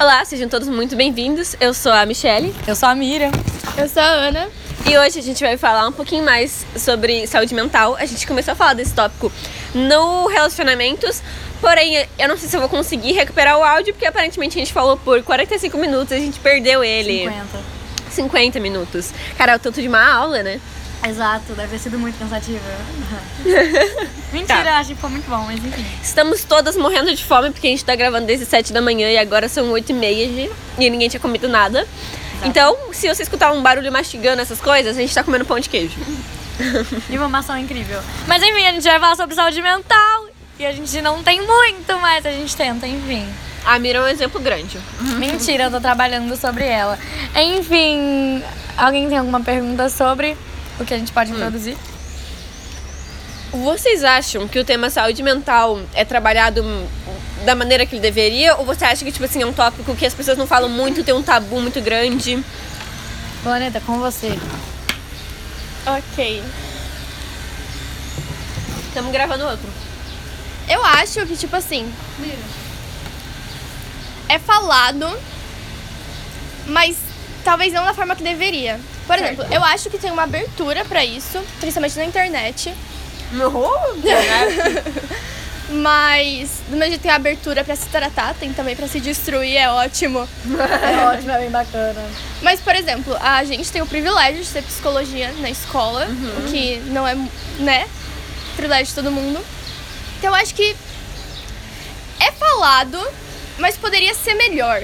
Olá, sejam todos muito bem-vindos. Eu sou a Michelle. Eu sou a Myrian. Eu sou a Ana. E hoje a gente vai falar um pouquinho mais sobre saúde mental. A gente começou a falar desse tópico no relacionamentos, porém eu não sei se eu vou conseguir recuperar o áudio, porque aparentemente a gente falou por 45 minutos, a gente perdeu ele. 50 minutos. Cara, é o tanto de uma aula, né? Exato, deve ter sido muito cansativa. Mentira, tá. Acho que ficou muito bom, mas enfim. Estamos todas morrendo de fome, porque a gente tá gravando desde 7 da manhã e agora são 8h30 e ninguém tinha comido nada. Exato. Então, se você escutar um barulho mastigando essas coisas, a gente tá comendo pão de queijo. E uma maçã incrível. Mas enfim, a gente vai falar sobre saúde mental e a gente não tem muito, mas a gente tenta, enfim. A Myrian é um exemplo grande. Mentira, eu tô trabalhando sobre ela. Enfim, alguém tem alguma pergunta sobre o que a gente pode introduzir? Vocês acham que o tema saúde mental é trabalhado da maneira que ele deveria? Ou você acha que, tipo assim, é um tópico que as pessoas não falam muito, tem um tabu muito grande? Planeta, com você. Ok. Estamos gravando outro. Eu acho que, tipo assim, é falado, mas talvez não da forma que deveria. Por exemplo, eu acho que tem uma abertura pra isso, principalmente na internet. Mas, do mesmo jeito, tem a abertura pra se tratar, tem também pra se destruir, é ótimo. É ótimo, é bem bacana. Mas, por exemplo, a gente tem o privilégio de ter psicologia na escola, o que não é, né, privilégio de todo mundo. Então, eu acho que é falado, mas poderia ser melhor.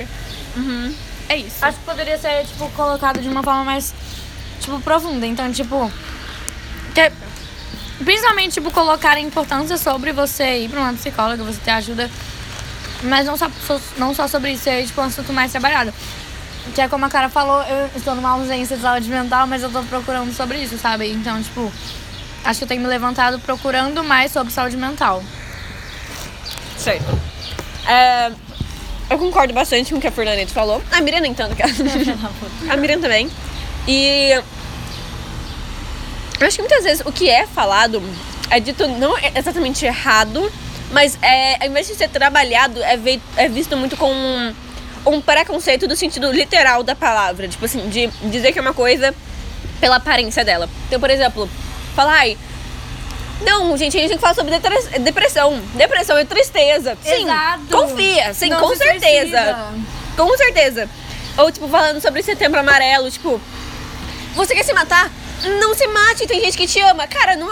É isso. Acho que poderia ser, tipo, colocado de uma forma mais, tipo, profunda. Então, tipo, principalmente, tipo, colocar a importância sobre você ir pra uma psicóloga, você ter ajuda. Mas não só sobre isso, é, tipo, um assunto mais trabalhado. Que é como a cara falou, eu estou numa ausência de saúde mental, mas eu tô procurando sobre isso, sabe? Então, tipo, acho que eu tenho me levantado procurando mais sobre saúde mental. Certo. Eu concordo bastante com o que a Furlaneto falou. A Myrian nem tanto, cara. A Myrian também. E eu acho que muitas vezes o que é falado é dito não é exatamente errado, mas ao invés de ser trabalhado, é visto muito com um preconceito do sentido literal da palavra. Tipo assim, de dizer que é uma coisa pela aparência dela. Então, por exemplo, falar, não, gente, a gente tem que falar sobre depressão. Depressão é tristeza. Sim, exato. Confia, sim, não, com certeza. Com certeza. Ou, tipo, falando sobre setembro amarelo, tipo, você quer se matar? Não se mate, tem gente que te ama. Cara, não,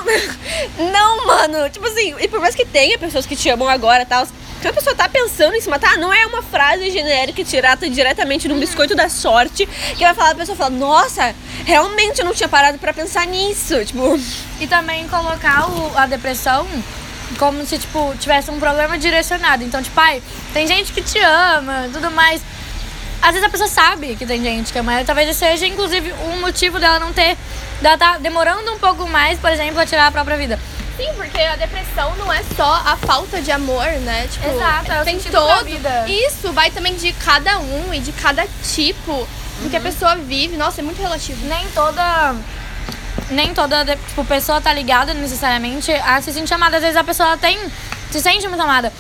mano. Tipo assim, e por mais que tenha pessoas que te amam agora e tal, se a pessoa tá pensando em se matar, não é uma frase genérica tirada diretamente de um biscoito da sorte que vai falar, a pessoa fala, nossa, realmente eu não tinha parado pra pensar nisso, tipo. E também colocar a depressão como se, tipo, tivesse um problema direcionado. Então, tipo, tem gente que te ama, tudo mais. Às vezes a pessoa sabe que tem gente que ama, talvez seja, inclusive, um motivo dela não ter, dela tá demorando um pouco mais, por exemplo, a tirar a própria vida. Sim, porque a depressão não é só a falta de amor, né? Tipo, exato, é o sentido da vida. Isso vai também de cada um e de cada tipo do que a pessoa vive. Nossa, é muito relativo. Nem toda tipo, pessoa tá ligada necessariamente a se sentir amada. Às vezes a pessoa se sente muito amada.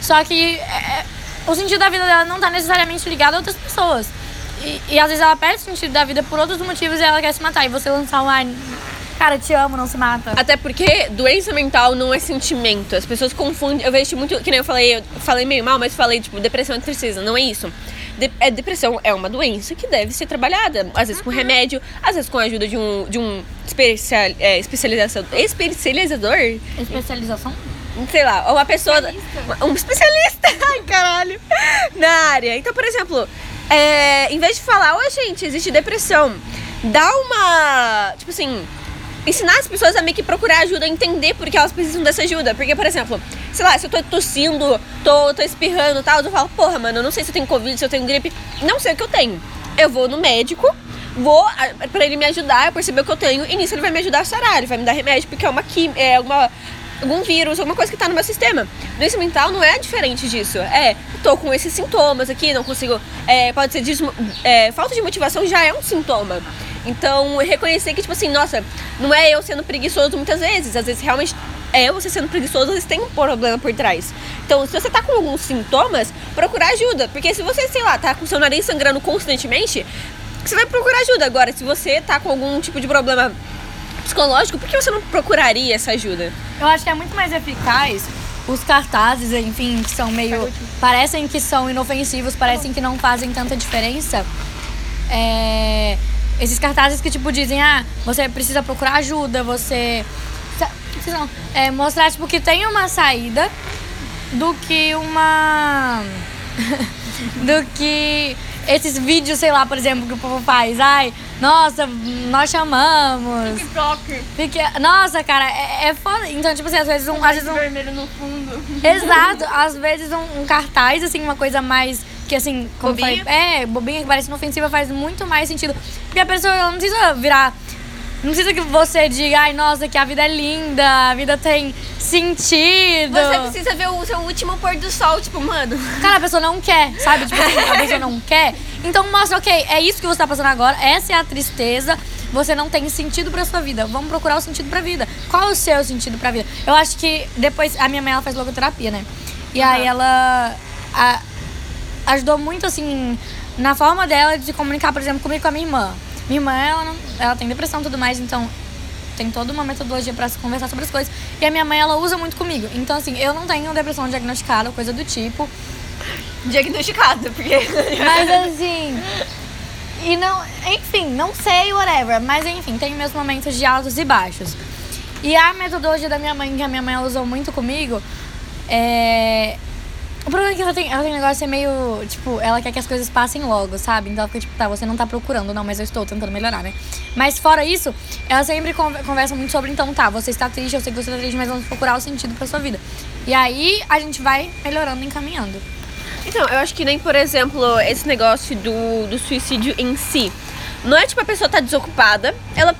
Só que o sentido da vida dela não tá necessariamente ligado a outras pessoas. E às vezes ela perde o sentido da vida por outros motivos e ela quer se matar. E você lançar um ar, cara, te amo, não se mata. Até porque doença mental não é sentimento. As pessoas confundem. Eu vejo muito, que nem eu falei meio mal, mas falei, tipo, depressão é tristeza. Não é isso. Depressão é uma doença que deve ser trabalhada. Às vezes com remédio, às vezes com a ajuda de um especializador. Especialização? Sei lá, uma pessoa. Um especialista, ai, caralho, na área. Então, por exemplo, em vez de falar, ô, gente, existe depressão, dá uma, tipo assim, ensinar as pessoas a meio que procurar ajuda, a entender porque elas precisam dessa ajuda. Porque, por exemplo, sei lá, se eu tô tossindo, tô espirrando e tal, eu falo, porra, mano, eu não sei se eu tenho Covid, se eu tenho gripe, não sei o que eu tenho. Eu vou no médico, vou pra ele me ajudar, perceber o que eu tenho, e nisso ele vai me ajudar a sarar, ele vai me dar remédio, porque é algum vírus, alguma coisa que tá no meu sistema. Doença mental não é diferente disso. Tô com esses sintomas aqui, não consigo. Pode ser falta de motivação já é um sintoma. Então, reconhecer que, tipo assim, nossa, não é eu sendo preguiçoso muitas vezes. Às vezes realmente é você sendo preguiçoso, eles têm um problema por trás. Então, se você tá com alguns sintomas, procurar ajuda. Porque se você, sei lá, tá com seu nariz sangrando constantemente, você vai procurar ajuda. Agora, se você tá com algum tipo de problema psicológico, por que você não procuraria essa ajuda? Eu acho que é muito mais eficaz os cartazes, enfim, que são meio... parecem que são inofensivos, parecem que não fazem tanta diferença. Esses cartazes que, tipo, dizem, ah, você precisa procurar ajuda, você... Não, mostrar, tipo, que tem uma saída do que uma... do que esses vídeos, sei lá, por exemplo, que o povo faz. Ai, nossa, nós chamamos. TikTok. Nossa, cara, é foda. Então, tipo assim, às vezes um... vermelho no fundo. Exato. Às vezes um cartaz, assim, uma coisa mais... que assim, como bobinha. Bobinha, que parece inofensiva, faz muito mais sentido. Porque a pessoa, ela não precisa virar... Não precisa que você diga, ai, nossa, que a vida é linda, a vida tem sentido. Você precisa ver o seu último pôr do sol, tipo, mano... Cara, a pessoa não quer, sabe? Tipo assim, a pessoa não quer. Então mostra, ok, é isso que você tá passando agora, essa é a tristeza, você não tem sentido pra sua vida. Vamos procurar o sentido pra vida. Qual é o seu sentido pra vida? Eu acho que depois... A minha mãe, ela faz logoterapia, né? E aí ela ajudou muito, assim, na forma dela de se comunicar, por exemplo, comigo e com a minha irmã. Minha irmã, ela tem depressão e tudo mais, então tem toda uma metodologia pra se conversar sobre as coisas. E a minha mãe, ela usa muito comigo. Então, assim, eu não tenho depressão diagnosticada, coisa do tipo. Diagnosticada, porque... Mas, assim... E não... Enfim, não sei, whatever. Mas, enfim, tem meus momentos de altos e baixos. E a metodologia da minha mãe, que a minha mãe usou muito comigo, O problema é que ela tem um negócio meio, tipo, ela quer que as coisas passem logo, sabe? Então ela fica tipo, tá, você não tá procurando, não, mas eu estou tentando melhorar, né? Mas fora isso, ela sempre conversa muito sobre, então, tá, você está triste, eu sei que você está triste, mas vamos procurar o sentido pra sua vida. E aí a gente vai melhorando, encaminhando. Então, eu acho que nem, por exemplo, esse negócio do suicídio em si. Não é tipo a pessoa tá desocupada, ela...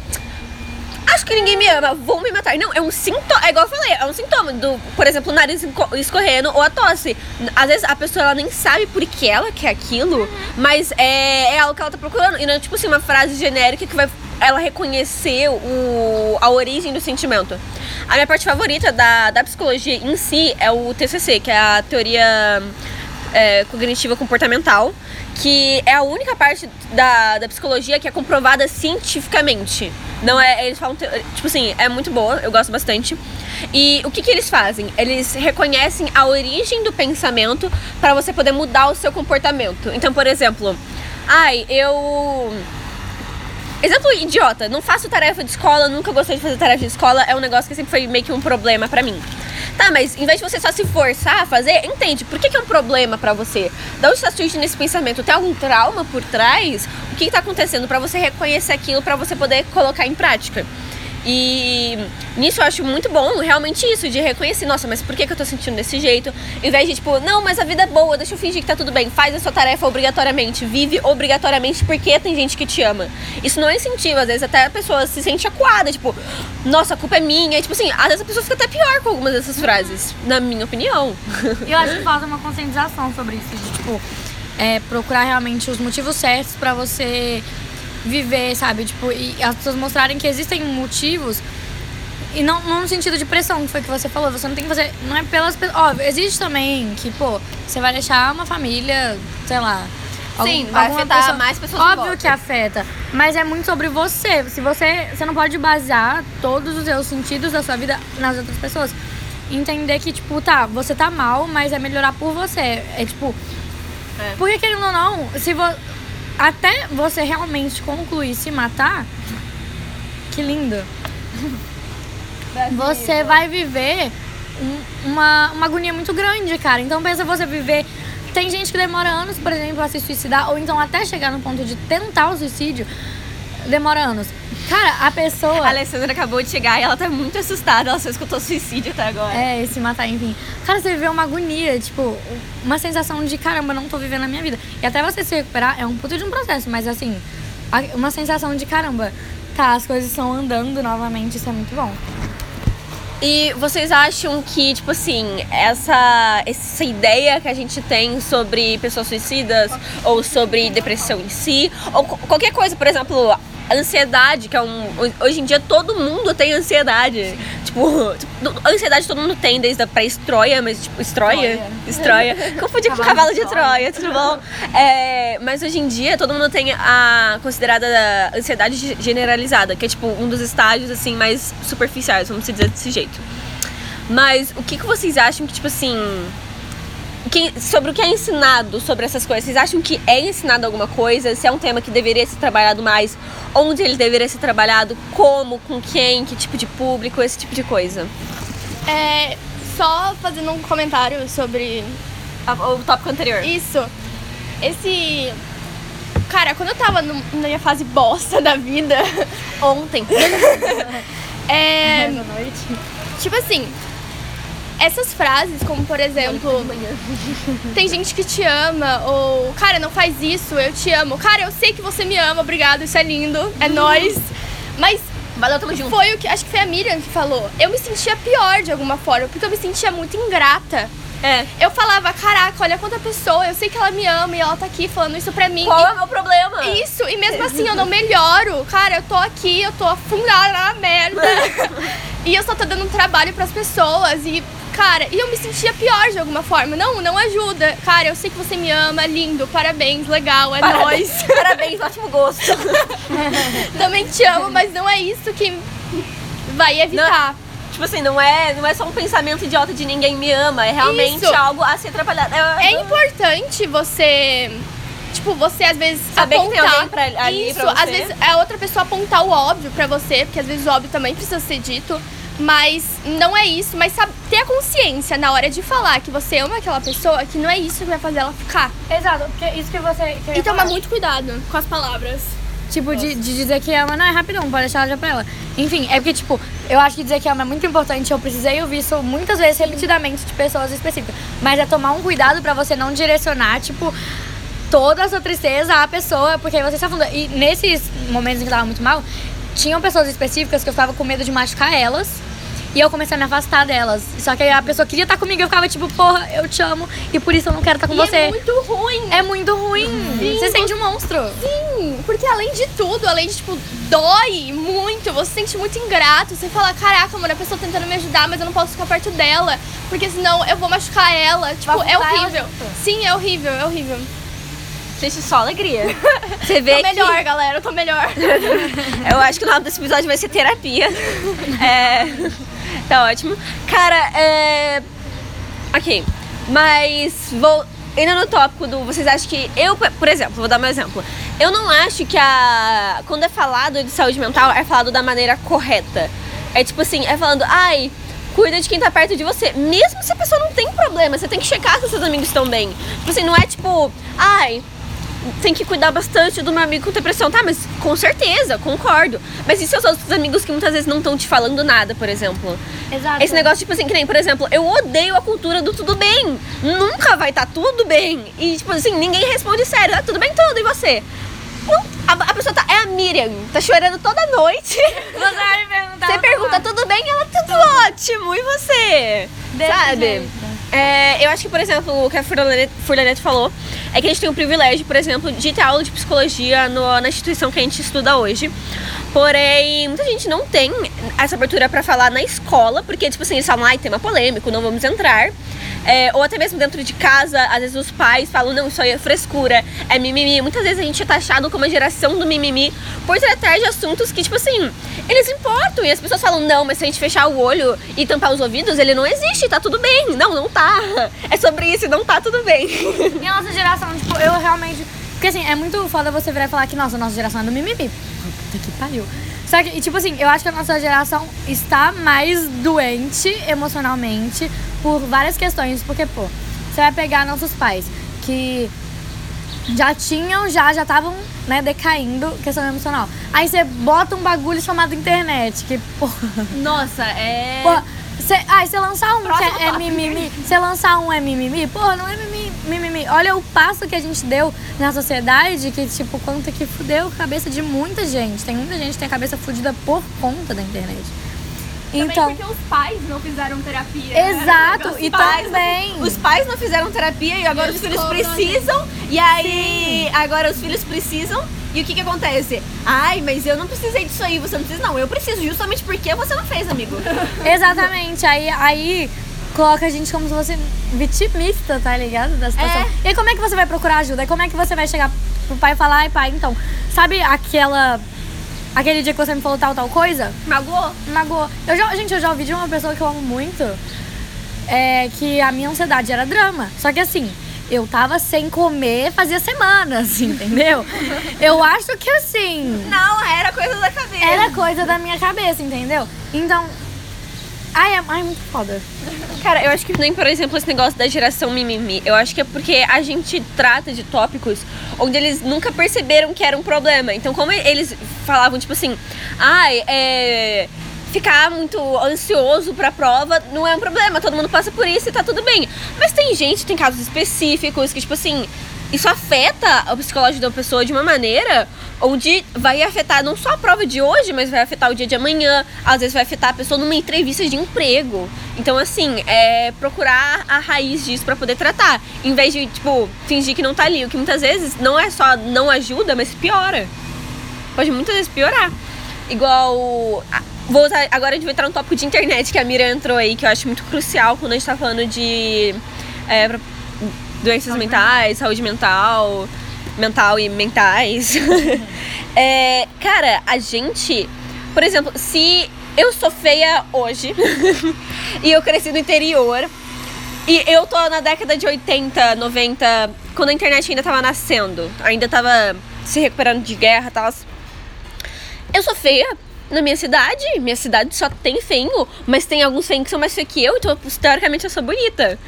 Acho que ninguém me ama, vou me matar. Não, é um sintoma, é igual eu falei, é um sintoma do, por exemplo, o nariz escorrendo ou a tosse. Às vezes a pessoa, ela nem sabe por que ela quer aquilo, mas é algo que ela tá procurando. E não é tipo assim, uma frase genérica que vai ela reconhecer a origem do sentimento. A minha parte favorita da psicologia em si é o TCC, que é a teoria cognitiva comportamental, que é a única parte da psicologia que é comprovada cientificamente. Não é, eles falam, tipo assim, é muito boa, eu gosto bastante. E o que eles fazem? Eles reconhecem a origem do pensamento para você poder mudar o seu comportamento. Então, por exemplo, exemplo idiota, não faço tarefa de escola, nunca gostei de fazer tarefa de escola, é um negócio que sempre foi meio que um problema pra mim. Tá, mas em vez de você só se forçar a fazer, entende, por que é um problema pra você? Da onde tá surgindo esse pensamento? Tem algum trauma por trás? O que tá acontecendo? Pra você reconhecer aquilo, pra você poder colocar em prática. E nisso eu acho muito bom, realmente isso, de reconhecer, nossa, mas por que eu tô sentindo desse jeito? Em vez de, tipo, não, mas a vida é boa, deixa eu fingir que tá tudo bem. Faz a sua tarefa obrigatoriamente, vive obrigatoriamente porque tem gente que te ama. Isso não é incentivo, às vezes até a pessoa se sente acuada, tipo, nossa, a culpa é minha. E, tipo assim, às vezes a pessoa fica até pior com algumas dessas frases, na minha opinião. Eu acho que falta uma conscientização sobre isso, de, tipo, procurar realmente os motivos certos pra você... viver, sabe, tipo, e as pessoas mostrarem que existem motivos e não no sentido de pressão, que foi o que você falou, você não tem que fazer, não é pelas pessoas, óbvio, existe também que, pô, você vai deixar uma família, sei lá, sim, vai afetar pessoa, mais pessoas, óbvio que afeta, mas é muito sobre você, se você não pode basear todos os seus sentidos da sua vida nas outras pessoas, entender que, tipo, tá, você tá mal, mas é melhorar por você, porque querendo ou não, se você... Até você realmente concluir se matar, que lindo. Você vai viver uma agonia muito grande, cara. Então pensa você viver... Tem gente que demora anos, por exemplo, a se suicidar, ou então até chegar no ponto de tentar o suicídio, demora anos. Cara, a pessoa... A Alessandra acabou de chegar e ela tá muito assustada, ela só escutou suicídio até agora. Se matar, enfim. Cara, você viveu uma agonia, tipo, uma sensação de, caramba, eu não tô vivendo a minha vida. E até você se recuperar é um puto de um processo, mas assim, uma sensação de, caramba, tá, as coisas estão andando novamente, isso é muito bom. E vocês acham que, tipo assim, essa ideia que a gente tem sobre pessoas suicidas, ou sobre depressão em si, ou qualquer coisa, por exemplo... ansiedade, que é hoje em dia todo mundo tem ansiedade. Tipo, ansiedade todo mundo tem desde a pré-estroia, mas tipo, estroia. Confundi com cavalo de Troia, tudo bom? É, mas hoje em dia todo mundo tem a considerada ansiedade generalizada, que é tipo um dos estágios assim mais superficiais, vamos dizer desse jeito. Mas o que vocês acham que, tipo assim, sobre o que é ensinado sobre essas coisas? Vocês acham que é ensinado alguma coisa? Se é um tema que deveria ser trabalhado mais? Onde ele deveria ser trabalhado? Como? Com quem? Que tipo de público? Esse tipo de coisa. É, só fazendo um comentário sobre o tópico anterior. Isso. Cara, quando eu tava na minha fase bosta da vida... Ontem. Mais à noite. Tipo assim... Essas frases, como por exemplo, tem gente que te ama, ou cara, não faz isso, eu te amo. Cara, eu sei que você me ama, obrigado, isso é lindo, é nóis. Mas valeu, tamo junto. Foi o que, acho que foi a Myrian que falou. Eu me sentia pior de alguma forma, porque eu me sentia muito ingrata. É. Eu falava, caraca, olha quanta pessoa, eu sei que ela me ama e ela tá aqui falando isso pra mim. Qual é o meu problema? Isso, e mesmo assim eu não melhoro. Cara, eu tô aqui, eu tô afundada na merda. E eu só tô dando um trabalho pras pessoas e... Cara, e eu me sentia pior de alguma forma. Não ajuda. Cara, eu sei que você me ama, lindo, parabéns, legal, é nóis. Parabéns, ótimo gosto. Também te amo, mas não é isso que vai evitar. Não, tipo assim, não é só um pensamento idiota de ninguém me ama, é realmente isso. Algo a se atrapalhar. É importante você... Tipo, você às vezes saber apontar... Que tem alguém ali pra você. Às vezes a outra pessoa apontar o óbvio pra você, porque às vezes o óbvio também precisa ser dito. Mas não é isso, mas ter a consciência na hora de falar que você ama aquela pessoa, que não é isso que vai fazer ela ficar. Exato, porque isso que você... E tomar muito cuidado com as palavras. Tipo, de dizer que ama, não, é rapidão, pode deixar ela já pra ela. Enfim, é porque, tipo, eu acho que dizer que ama é muito importante, eu precisei ouvir isso muitas vezes, repetidamente, de pessoas específicas. Mas é tomar um cuidado pra você não direcionar, tipo... toda a sua tristeza à pessoa, porque aí você está falando... E nesses momentos em que eu tava muito mal, tinham pessoas específicas que eu ficava com medo de machucar elas, e eu comecei a me afastar delas. Só que a pessoa queria estar comigo, eu ficava tipo, porra, eu te amo, e por isso eu não quero estar com você. É muito ruim. É muito ruim. Sim, você sente um monstro. Sim, porque além de tudo, além de, tipo, dói muito, você se sente muito ingrato, você fala, caraca, mano, a pessoa tá tentando me ajudar, mas eu não posso ficar perto dela, porque senão eu vou machucar ela. Tipo, é horrível. Sim, é horrível, é horrível. Gente, só alegria. Você vê melhor, galera, eu tô melhor. Eu acho que o nome desse episódio vai ser terapia. Tá ótimo. Cara, ok, mas ainda no tópico do... Vocês acham que... Eu, por exemplo, vou dar meu exemplo. Eu não acho que quando é falado de saúde mental, é falado da maneira correta. É tipo assim, é falando, ai... Cuida de quem tá perto de você. Mesmo se a pessoa não tem problema, você tem que checar se seus amigos estão bem. Tipo assim, não é tipo, ai... tem que cuidar bastante do meu amigo com depressão. Tá, mas com certeza, concordo. Mas e seus outros amigos que muitas vezes não estão te falando nada, por exemplo? Exato. Esse negócio, tipo assim, que nem, por exemplo, eu odeio a cultura do tudo bem. Nunca vai estar tudo bem. E, tipo assim, ninguém responde sério. Tá tudo bem tudo, e você? Não, a pessoa tá... É a Myrian. Tá chorando toda noite. Você pergunta tudo bem e ela, tudo ótimo. E você? Sabe? É, eu acho que, por exemplo, o que a Furlaneto falou é que a gente tem o privilégio, por exemplo, de ter aula de psicologia na instituição que a gente estuda hoje. Porém, muita gente não tem essa abertura pra falar na escola, porque, tipo assim, eles falam, ai, tema polêmico, não vamos entrar. É, ou até mesmo dentro de casa, às vezes os pais falam, não, isso aí é frescura, é mimimi. Muitas vezes a gente é taxado como a geração do mimimi por tratar de assuntos que, tipo assim, eles importam. E as pessoas falam, não, mas se a gente fechar o olho e tampar os ouvidos, ele não existe, tá tudo bem. Não tá. É sobre isso, não tá tudo bem. E a nossa geração, tipo, eu realmente... Porque assim, é muito foda você virar e falar que, nossa, a nossa geração é do mimimi. Puta que pariu. Só que, tipo assim, eu acho que a nossa geração está mais doente emocionalmente por várias questões. Porque, pô, você vai pegar nossos pais que já estavam, né, decaindo questão emocional. Aí você bota um bagulho chamado internet, que, pô... Nossa, é... Porra, você lançar um que é mimimi, você lançar um é mimimi, porra, não é mimimi. Olha o passo que a gente deu na sociedade, que, tipo, quanto que fudeu a cabeça de muita gente. Tem muita gente que tem a cabeça fudida por conta da internet. Também então, porque os pais não fizeram terapia. Exato, né? E também... Os pais não fizeram terapia e agora os filhos precisam. E aí, agora os filhos precisam. E o que que acontece? Ai, mas eu não precisei disso aí, você não precisa, não. Eu preciso justamente porque você não fez, amigo. Exatamente. Aí coloca a gente como se fosse vitimista, tá ligado? Da situação. É. E aí, como é que você vai procurar ajuda? E como é que você vai chegar pro pai e falar, ai pai, então, sabe aquele dia que você me falou tal coisa? Magoou. Eu já ouvi de uma pessoa que eu amo muito, que a minha ansiedade era drama. Só que assim, eu tava sem comer fazia semanas, entendeu? Eu acho que assim... Não, era coisa da cabeça. Era coisa da minha cabeça, entendeu? Então... Ai, é muito foda. Cara, eu acho que nem, por exemplo, esse negócio da geração mimimi. Eu acho que é porque a gente trata de tópicos onde eles nunca perceberam que era um problema. Então, como eles falavam, tipo assim... Ficar muito ansioso pra prova não é um problema, todo mundo passa por isso e tá tudo bem. Mas tem casos específicos que, tipo assim, isso afeta o psicológico da pessoa de uma maneira onde vai afetar não só a prova de hoje, mas vai afetar o dia de amanhã, às vezes vai afetar a pessoa numa entrevista de emprego. Então, assim, procurar a raiz disso pra poder tratar, em vez de, tipo, fingir que não tá ali, o que muitas vezes não é só não ajuda, mas piora. Pode muitas vezes piorar. Igual... Vou usar, agora a gente vai entrar num tópico de internet que a Myrian entrou aí, que eu acho muito crucial quando a gente tá falando de doenças mentais, saúde mental e mentais. Cara, a gente, por exemplo, se eu sou feia hoje e eu cresci no interior e eu tô na década de 80, 90, quando a internet ainda tava nascendo, ainda tava se recuperando de guerra e tal, eu sou feia. Na minha cidade só tem feio, mas tem alguns feios que são mais feios que eu, então teoricamente eu sou bonita.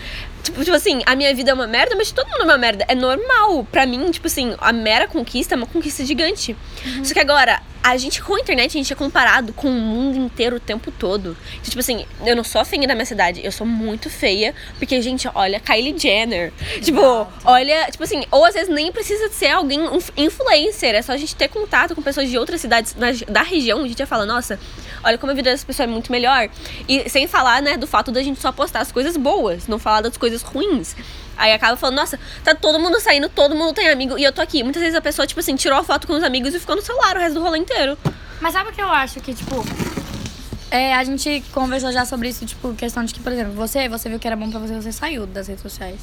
Tipo assim, a minha vida é uma merda, mas todo mundo é uma merda. É normal. Pra mim, tipo assim, a mera conquista é uma conquista gigante. Uhum. Só que agora, a gente com a internet, a gente é comparado com o mundo inteiro o tempo todo. Então, tipo assim, eu não sou feia da minha cidade, eu sou muito feia, porque, gente, olha Kylie Jenner. Tipo, olha, tipo assim, ou às vezes nem precisa ser alguém, um influencer, é só a gente ter contato com pessoas de outras cidades da região, a gente já fala, nossa, olha como a vida dessa pessoa é muito melhor. E sem falar, né, do fato da gente só postar as coisas boas, não falar das coisas ruins. Aí acaba falando, nossa, tá todo mundo saindo, todo mundo tem amigo e eu tô aqui. Muitas vezes a pessoa, tipo assim, tirou a foto com os amigos e ficou no celular o resto do rolê inteiro. Mas sabe o que eu acho? Que, tipo, a gente conversou já sobre isso, tipo, questão de que, por exemplo, você viu que era bom pra você, você saiu das redes sociais.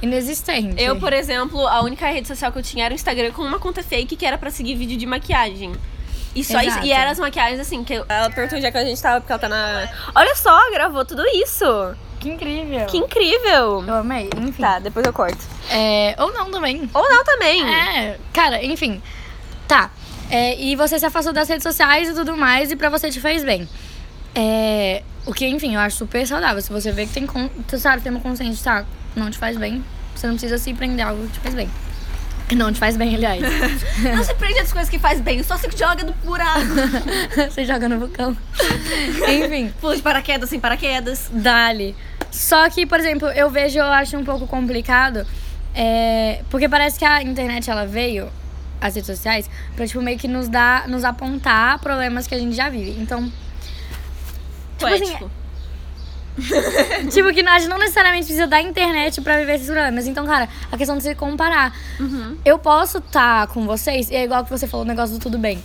Inexistente. Eu, por exemplo, a única rede social que eu tinha era o Instagram com uma conta fake que era pra seguir vídeo de maquiagem. E só isso, e eram as maquiagens, assim, que ela perguntou onde é que a gente tava, porque ela tá na... Olha só, gravou tudo isso! Que incrível! Eu amei, enfim. Tá, depois eu corto. Ou não também. Cara, enfim. Tá. E você se afastou das redes sociais e tudo mais, e pra você te fez bem. O que, enfim, eu acho super saudável. Se você vê que tem uma consciência, tá, não te faz bem, você não precisa se prender a algo que te faz bem. Não te faz bem, aliás. Não se prende às coisas que faz bem, só se joga no buraco. Você joga no vulcão. Enfim. Pula de paraquedas, sem paraquedas. Dali. Só que, por exemplo, eu acho um pouco complicado, porque parece que a internet, ela veio, as redes sociais, pra, tipo, meio que nos apontar problemas que a gente já vive. Então... Poético. Tipo, assim, tipo, que a gente não necessariamente precisa da internet pra viver esses problemas. Então, cara, a questão de se comparar. Uhum. Eu posso estar com vocês, e é igual que você falou, o negócio do tudo bem.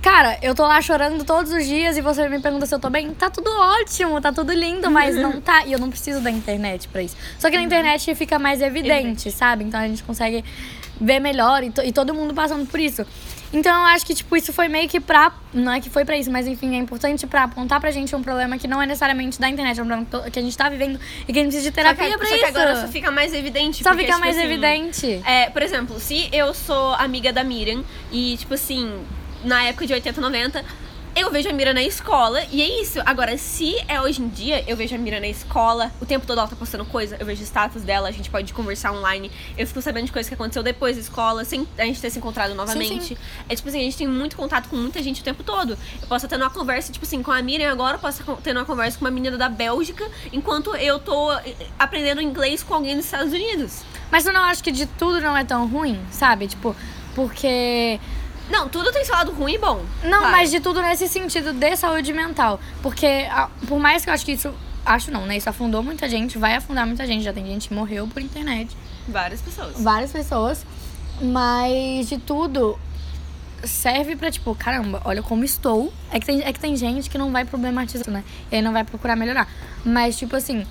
Cara, eu tô lá chorando todos os dias e você me pergunta se eu tô bem. Tá tudo ótimo, tá tudo lindo, mas não tá. E eu não preciso da internet pra isso. Só que na internet fica mais evidente, sabe? Então a gente consegue ver melhor e todo mundo passando por isso. Então eu acho que, tipo, isso foi meio que pra... Não é que foi pra isso, mas enfim, é importante pra apontar pra gente um problema que não é necessariamente da internet. É um problema que a gente tá vivendo e que a gente precisa de terapia pra isso. Só que agora só fica mais evidente. Só porque, fica mais evidente. Por exemplo, se eu sou amiga da Myrian e, tipo assim... Na época de 80, 90, eu vejo a Myrian na escola, e é isso. Agora, se é hoje em dia, eu vejo a Myrian na escola, o tempo todo ela tá postando coisa, eu vejo o status dela, a gente pode conversar online, eu fico sabendo de coisas que aconteceu depois da escola, sem a gente ter se encontrado novamente. Sim. É tipo assim, a gente tem muito contato com muita gente o tempo todo. Eu posso ter uma conversa, tipo assim, com a Myrian agora, eu posso ter uma conversa com uma menina da Bélgica, enquanto eu tô aprendendo inglês com alguém dos Estados Unidos. Mas eu não acho que de tudo não é tão ruim, sabe? Tipo, porque... Não, tudo tem seu lado ruim e bom. Não, claro. Mas de tudo nesse sentido de saúde mental. Porque, por mais que eu acho que isso... Acho não, né? Isso afundou muita gente, vai afundar muita gente. Já tem gente que morreu por internet. Várias pessoas. Mas de tudo serve pra tipo, caramba, olha como estou. É que tem gente que não vai problematizar, né? E aí não vai procurar melhorar. Mas tipo assim,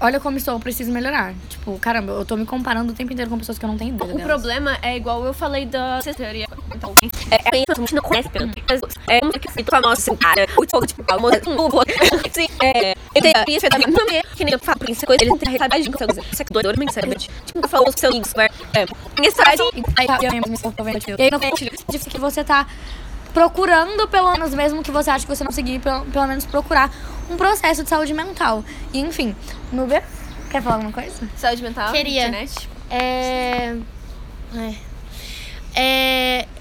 olha como estou, eu preciso melhorar. Tipo, caramba, eu tô me comparando o tempo inteiro com pessoas que eu não tenho ideia delas. O problema é igual eu falei da teoria. Então, a gente não conhece pelo menos. É muito que feito com a nossa cara. O todo tipo, a moça não vou. Sim, é. Isso é da minha mãe, que nem eu falo pra isso, eles não têm realidade com seus. Isso é doido, mas sinceramente. Tipo, eu falo com seus amigos, né? E aí não disse que você tá procurando, pelo menos mesmo que você acha que você não conseguir, pelo menos procurar um processo de saúde mental. E enfim, Nubya, quer falar alguma coisa? Saúde mental? Queria. Internet?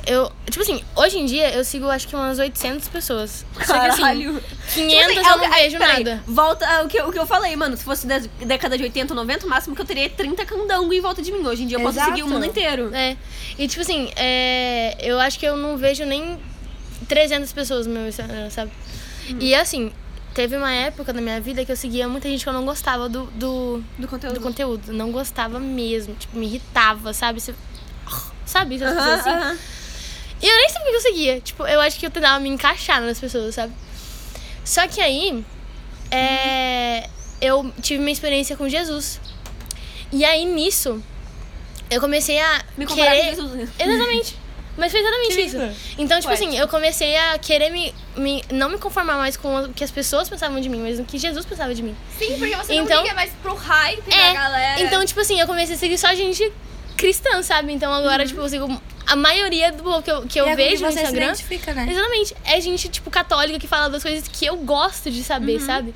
Eu, tipo assim, hoje em dia eu sigo acho que umas 800 pessoas. Caralho! Assim, 500 eu não vejo nada. Volta ao que eu falei, mano. Se fosse década de 80 ou 90, o máximo que eu teria é 30 candango em volta de mim. Hoje em dia eu posso seguir o mundo inteiro. É. E tipo assim, eu acho que eu não vejo nem 300 pessoas no meu Instagram, sabe? E assim, teve uma época da minha vida que eu seguia muita gente que eu não gostava do conteúdo. Não gostava mesmo, tipo, me irritava, sabe? Sabe? Essas coisas assim. E eu nem sabia o que eu seguia. Tipo, eu acho que eu tentava me encaixar nas pessoas, sabe? Só que aí, eu tive minha experiência com Jesus. E aí, nisso, eu comecei a me comparar com Jesus. Exatamente. Mas foi exatamente isso. Então, tipo assim, eu comecei a querer não me conformar mais com o que as pessoas pensavam de mim, mas o que Jesus pensava de mim. Sim, porque você então, não liga mais pro hype da galera. Então, tipo assim, eu comecei a seguir só gente cristã, sabe? Então, agora, tipo, eu sigo a maioria do que eu vejo no Instagram. Você se identifica, né? Exatamente. É gente, tipo, católica que fala das coisas que eu gosto de saber, sabe?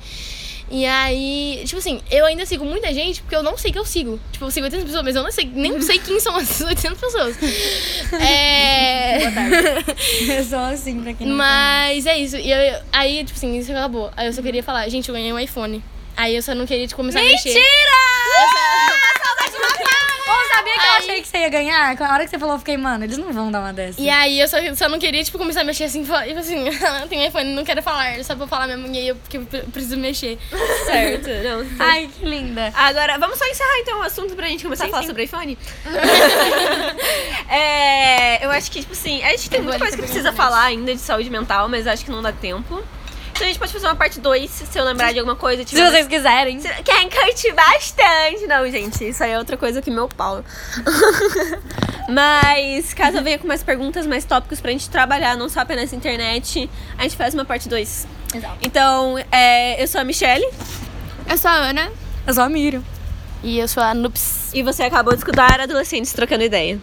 E aí, tipo assim, eu ainda sigo muita gente porque eu não sei que eu sigo. Tipo, eu sigo 800 pessoas, mas eu não sei, nem sei quem são essas 800 pessoas. Boa tarde. Eu sou assim pra quem não Mas conhece. É isso. E eu, aí, tipo assim, isso acabou. Aí eu só queria falar, gente, eu ganhei um iPhone. Aí eu só não queria começar a mexer. Mentira! Sabia que eu achei que você ia ganhar? A hora que você falou, eu fiquei, mano, eles não vão dar uma dessa. E aí, eu só não queria, tipo, começar a mexer assim. E assim, eu tenho iPhone, não quero falar. Só pra falar mesmo, e aí, porque eu preciso mexer. Certo. Não, ai, que linda. Agora, vamos só encerrar, então, o assunto pra gente começar a falar sobre iPhone? Eu acho que, tipo assim, a gente tem muita coisa que precisa falar ainda de saúde mental, mas acho que não dá tempo. Então a gente pode fazer uma parte 2, se eu lembrar de alguma coisa. Tipo, se vocês quiserem. Querem curtir bastante. Não, gente, isso aí é outra coisa que meu pau. Mas caso eu venha com mais perguntas, mais tópicos pra gente trabalhar, não só apenas internet, a gente faz uma parte 2. Exato. Então, eu sou a Michelle. Eu sou a Ana. Eu sou a Myrian. E eu sou a Nups. E você acabou de escutar Adolescentes Trocando Ideia.